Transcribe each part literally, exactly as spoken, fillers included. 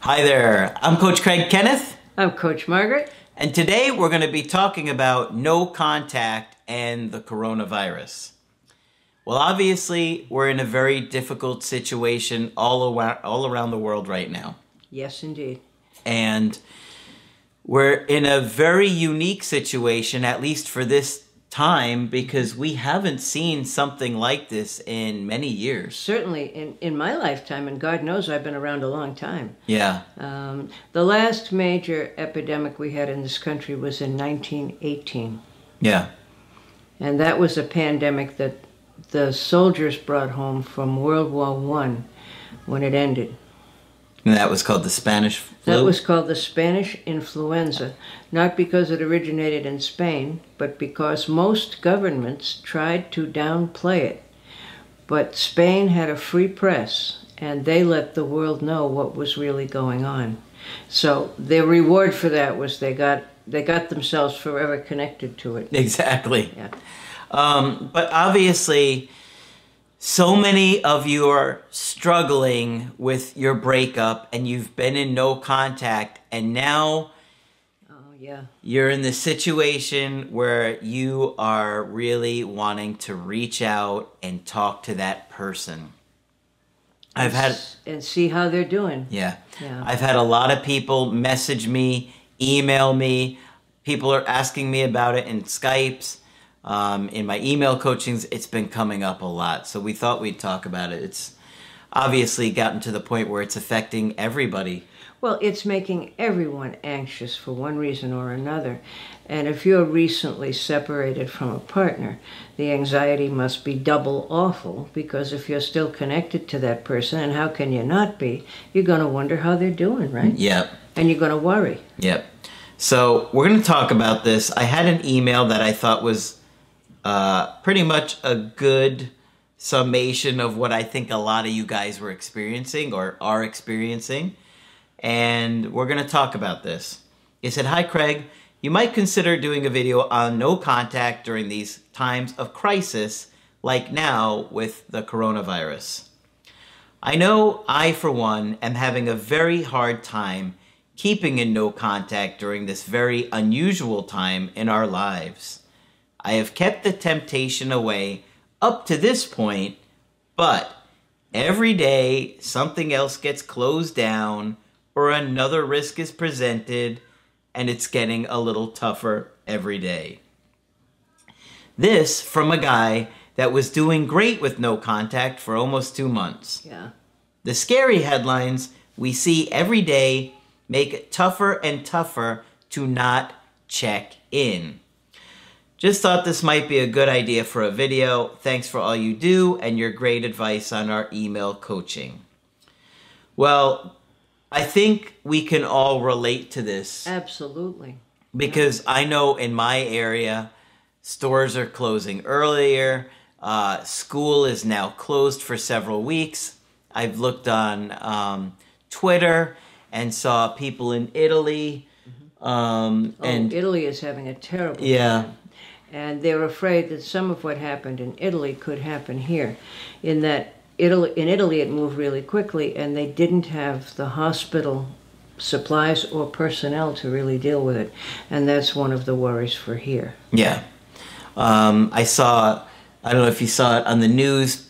Hi there, I'm Coach Craig Kenneth. I'm Coach Margaret. And today we're going to be talking about no contact and the coronavirus. Well, obviously, we're in a very difficult situation all around, all around the world right now. Yes, indeed. And we're in a very unique situation, at least for this time, because we haven't seen something like this in many years. Certainly in, in my lifetime, and God knows I've been around a long time. Yeah. Um, the last major epidemic we had in this country was in nineteen eighteen. Yeah. And that was a pandemic that the soldiers brought home from World War One when it ended. And that was called the Spanish flu? That was called the Spanish influenza, not because it originated in Spain, but because most governments tried to downplay it. But Spain had a free press, and they let the world know what was really going on. So their reward for that was they got they got themselves forever connected to it. Exactly. Yeah. Um, but obviously, so many of you are struggling with your breakup and you've been in no contact, and now oh, yeah. you're in the situation where you are really wanting to reach out and talk to that person. I've had and see how they're doing. Yeah. yeah. I've had a lot of people message me, email me. People are asking me about it in Skypes. Um, in my email coachings, it's been coming up a lot. So we thought we'd talk about it. It's obviously gotten to the point where it's affecting everybody. Well, it's making everyone anxious for one reason or another. And if you're recently separated from a partner, the anxiety must be double awful, because if you're still connected to that person, and how can you not be, you're going to wonder how they're doing, right? Yep. And you're going to worry. Yep. So we're going to talk about this. I had an email that I thought was Uh, pretty much a good summation of what I think a lot of you guys were experiencing or are experiencing. And we're going to talk about this. It said, "Hi, Craig. You might consider doing a video on no contact during these times of crisis, like now with the coronavirus. I know I, for one, am having a very hard time keeping in no contact during this very unusual time in our lives. I have kept the temptation away up to this point, but every day something else gets closed down or another risk is presented, and it's getting a little tougher every day." This from a guy that was doing great with no contact for almost two months. Yeah. The scary headlines we see every day make it tougher and tougher to not check in. Just thought this might be a good idea for a video. Thanks for all you do and your great advice on our email coaching. Well, I think we can all relate to this. Absolutely. Because I know in my area, stores are closing earlier. Uh, school is now closed for several weeks. I've looked on um, Twitter and saw people in Italy. Um, oh, and Italy is having a terrible yeah. time. And they're afraid that some of what happened in Italy could happen here. In that Italy, in Italy, it moved really quickly, and they didn't have the hospital supplies or personnel to really deal with it. And that's one of the worries for here. Yeah. Um, I saw, I don't know if you saw it on the news,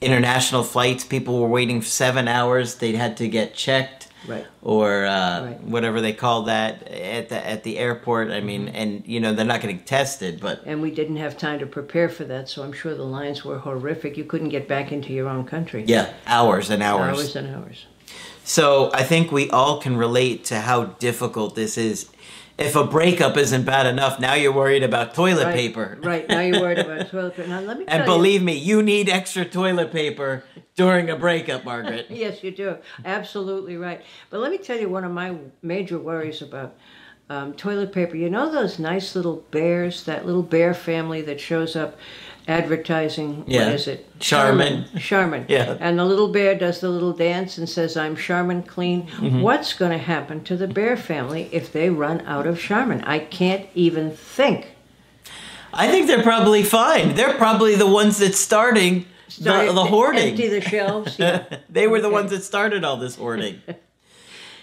international flights, people were waiting for seven hours. They had to get checked. Right. Or uh, right. whatever they call that at the at the airport. I mean, and you know they're not getting tested, but and we didn't have time to prepare for that, so I'm sure the lines were horrific. You couldn't get back into your own country. Yeah, hours and hours. Hours and hours. So I think we all can relate to how difficult this is, if a breakup isn't bad enough, now you're worried about toilet right, paper. Right, now you're worried about toilet paper. Now, let me and tell believe you. me, you need extra toilet paper during a breakup, Margaret. Yes, you do. Absolutely right. But let me tell you one of my major worries about um, toilet paper. You know those nice little bears, that little bear family that shows up advertising, yeah. what is it? Charmin. Charmin. Yeah. And the little bear does the little dance and says, I'm Charmin clean. Mm-hmm. What's going to happen to the bear family if they run out of Charmin? I can't even think. I think they're probably fine. They're probably the ones that's starting Start, the, the hoarding. Empty the shelves. Yeah. They were okay. the ones that started all this hoarding.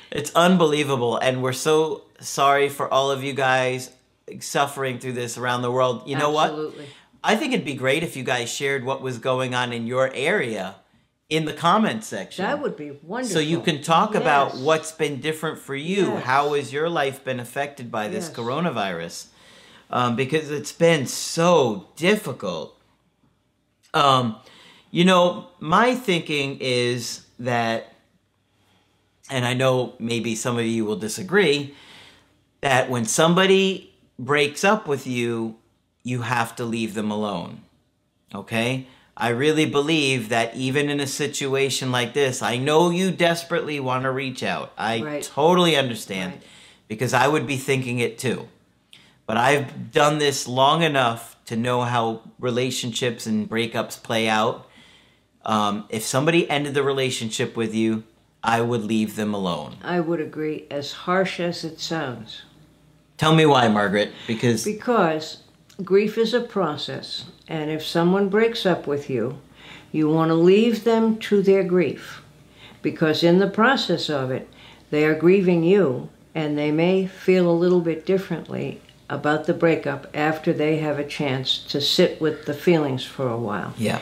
It's unbelievable. And we're so sorry for all of you guys suffering through this around the world. You know Absolutely. what? I think it'd be great if you guys shared what was going on in your area in the comment section. That would be wonderful. So you can talk yes. about what's been different for you. Yes. How has your life been affected by this yes. coronavirus? Um, because it's been so difficult. Um, you know, my thinking is that, and I know maybe some of you will disagree, that when somebody breaks up with you, you have to leave them alone, okay? I really believe that even in a situation like this, I know you desperately want to reach out. I right. totally understand right. because I would be thinking it too. But I've done this long enough to know how relationships and breakups play out. Um, if somebody ended the relationship with you, I would leave them alone. I would agree, as harsh as it sounds. Tell me why, Margaret, because... Because... grief is a process, and if someone breaks up with you, you want to leave them to their grief, because in the process of it, they are grieving you, and they may feel a little bit differently about the breakup after they have a chance to sit with the feelings for a while. Yeah.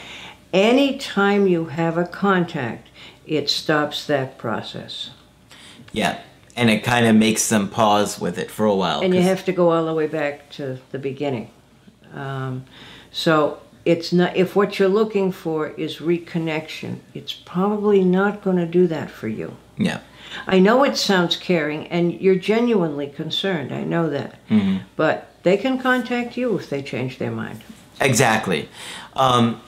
Anytime you have a contact, it stops that process. Yeah. And it kind of makes them pause with it for a while. And you have to go all the way back to the beginning. Um, so it's not, if what you're looking for is reconnection, it's probably not going to do that for you. Yeah. I know it sounds caring, and you're genuinely concerned. I know that. Mm-hmm. But they can contact you if they change their mind. Exactly. Um,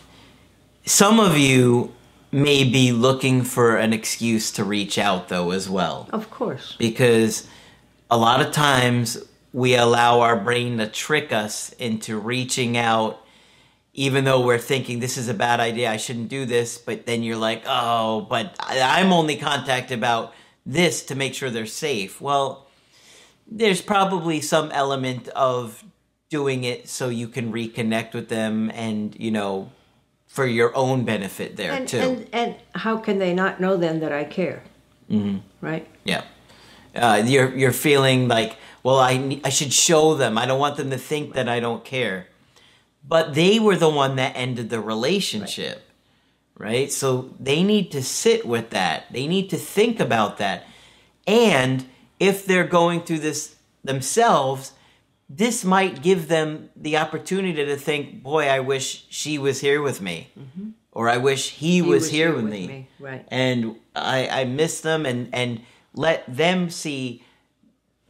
some of you may be looking for an excuse to reach out, though, as well. Of course. Because a lot of times we allow our brain to trick us into reaching out, even though we're thinking this is a bad idea, I shouldn't do this, but then you're like, oh, but I'm only contacted about this to make sure they're safe. Well, there's probably some element of doing it so you can reconnect with them and, you know, for your own benefit there, and, too. And, and how can they not know then that I care? Mm-hmm. Right? Yeah. Uh, you're, you're feeling like, well, I, I should show them. I don't want them to think right. that I don't care. But they were the one that ended the relationship, right. right? So they need to sit with that. They need to think about that. And if they're going through this themselves, this might give them the opportunity to think, boy, I wish she was here with me. Mm-hmm. Or I wish he, he was, was here, here with, with me. me. Right. And I, I miss them, and, and let them see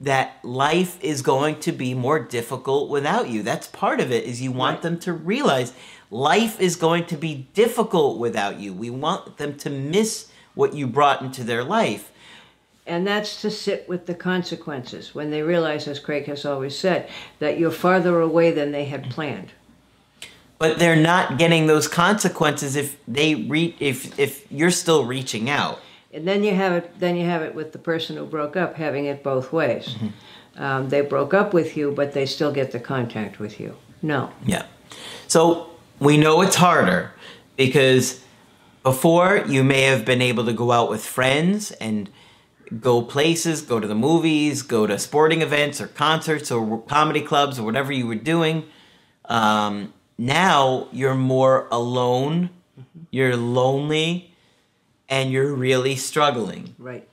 that life is going to be more difficult without you. That's part of it, is you want right. them to realize life is going to be difficult without you. We want them to miss what you brought into their life. And that's to sit with the consequences when they realize, as Craig has always said, that you're farther away than they had planned. But they're not getting those consequences if they re- if if you're still reaching out. And then you have it. Then you have it with the person who broke up, having it both ways. Mm-hmm. Um, they broke up with you, but they still get the contact with you. No. Yeah. So we know it's harder because before you may have been able to go out with friends and go places, go to the movies, go to sporting events or concerts or comedy clubs or whatever you were doing. Um, now you're more alone, mm-hmm. you're lonely, and you're really struggling. Right.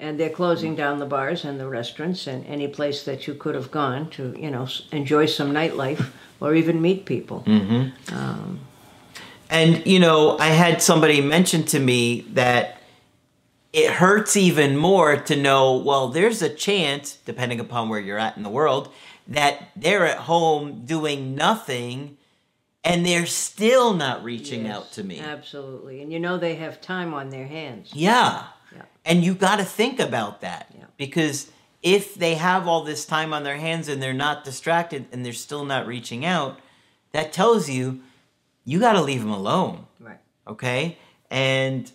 And they're closing down the bars and the restaurants and any place that you could have gone to, you know, enjoy some nightlife or even meet people. Mm-hmm. Um, and, you know, I had somebody mention to me that it hurts even more to know, well, there's a chance, depending upon where you're at in the world, that they're at home doing nothing and they're still not reaching yes, out to me. Absolutely. And you know they have time on their hands. Yeah. yeah. And you got to think about that. Yeah. Because if they have all this time on their hands and they're not distracted and they're still not reaching out, that tells you, you got to leave them alone. Right. Okay? And,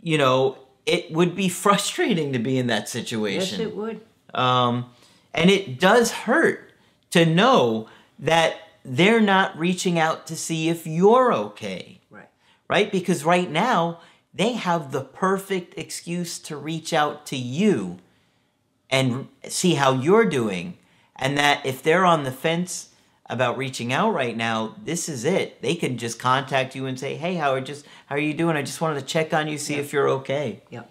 you know, it would be frustrating to be in that situation. Yes, it would. Um, and it does hurt to know that they're not reaching out to see if you're okay. Right. Right? Because right now, they have the perfect excuse to reach out to you and see how you're doing. And that if they're on the fence about reaching out right now, this is it. They can just contact you and say, hey, Howard, just how are you doing? I just wanted to check on you, see yeah. if you're okay. Yeah.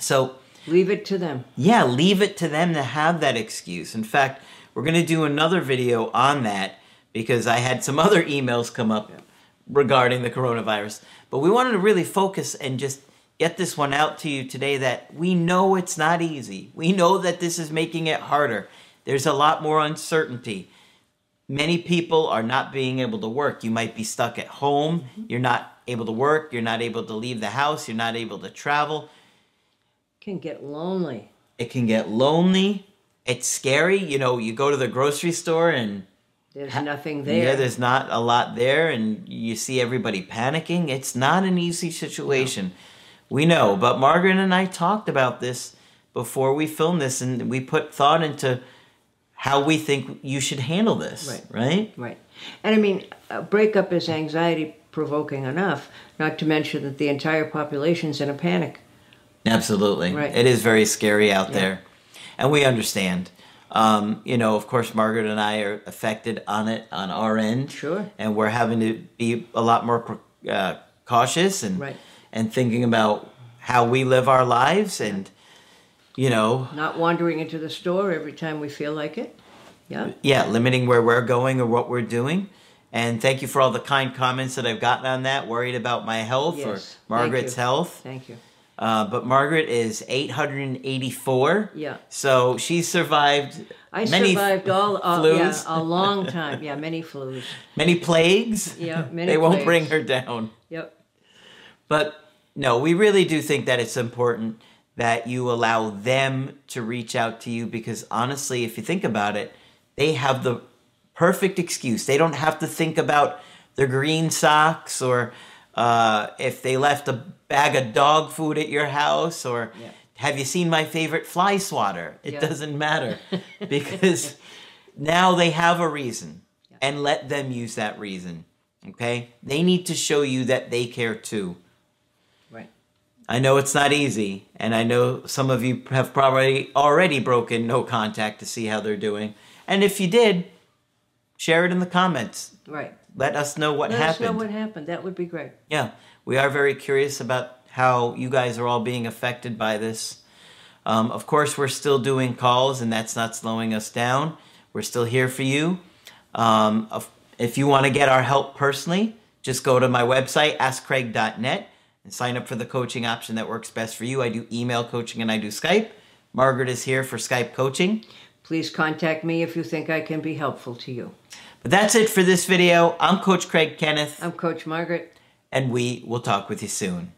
So leave it to them. Yeah, leave it to them to have that excuse. In fact, we're going to do another video on that because I had some other emails come up yeah. regarding the coronavirus. But we wanted to really focus and just get this one out to you today, that we know it's not easy. We know that this is making it harder. There's a lot more uncertainty. Many people are not being able to work. You might be stuck at home. You're not able to work. You're not able to leave the house. You're not able to travel. It can get lonely. It can get lonely. It's scary. You know, you go to the grocery store and there's nothing there. Yeah, there's not a lot there. And you see everybody panicking. It's not an easy situation. No. We know. But Margaret and I talked about this before we filmed this. And we put thought into how we think you should handle this, right? Right. right. And I mean, a breakup is anxiety-provoking enough, not to mention that the entire population's in a panic. Absolutely. Right. It is very scary out yeah. there. And we understand. Um, you know, of course, Margaret and I are affected on it, on our end. Sure. And we're having to be a lot more uh, cautious and, right. and thinking about how we live our lives and, you know, not wandering into the store every time we feel like it. Yeah. Yeah, limiting where we're going or what we're doing. And thank you for all the kind comments that I've gotten on that, worried about my health yes. or Margaret's thank health. Thank you. Uh, but Margaret is eight hundred eighty-four. Yeah. So she survived I many survived all, uh, flus. Yeah, a long time. Yeah, many flus. Many plagues. Yeah, many They plagues. Won't bring her down. Yep. But no, we really do think that it's important that you allow them to reach out to you, because honestly, if you think about it, they have the perfect excuse. They don't have to think about their green socks or uh, if they left a bag of dog food at your house or yeah. have you seen my favorite fly swatter? It yeah. doesn't matter because now they have a reason yeah. and let them use that reason, okay? They need to show you that they care too. I know it's not easy, and I know some of you have probably already broken no contact to see how they're doing. And if you did, share it in the comments. Right. Let us know what Let happened. Let us know what happened. That would be great. Yeah. We are very curious about how you guys are all being affected by this. Um, of course, we're still doing calls, and that's not slowing us down. We're still here for you. Um, if you want to get our help personally, just go to my website, ask Craig dot net. And sign up for the coaching option that works best for you. I do email coaching and I do Skype. Margaret is here for Skype coaching. Please contact me if you think I can be helpful to you. But that's it for this video. I'm Coach Craig Kenneth. I'm Coach Margaret. And we will talk with you soon.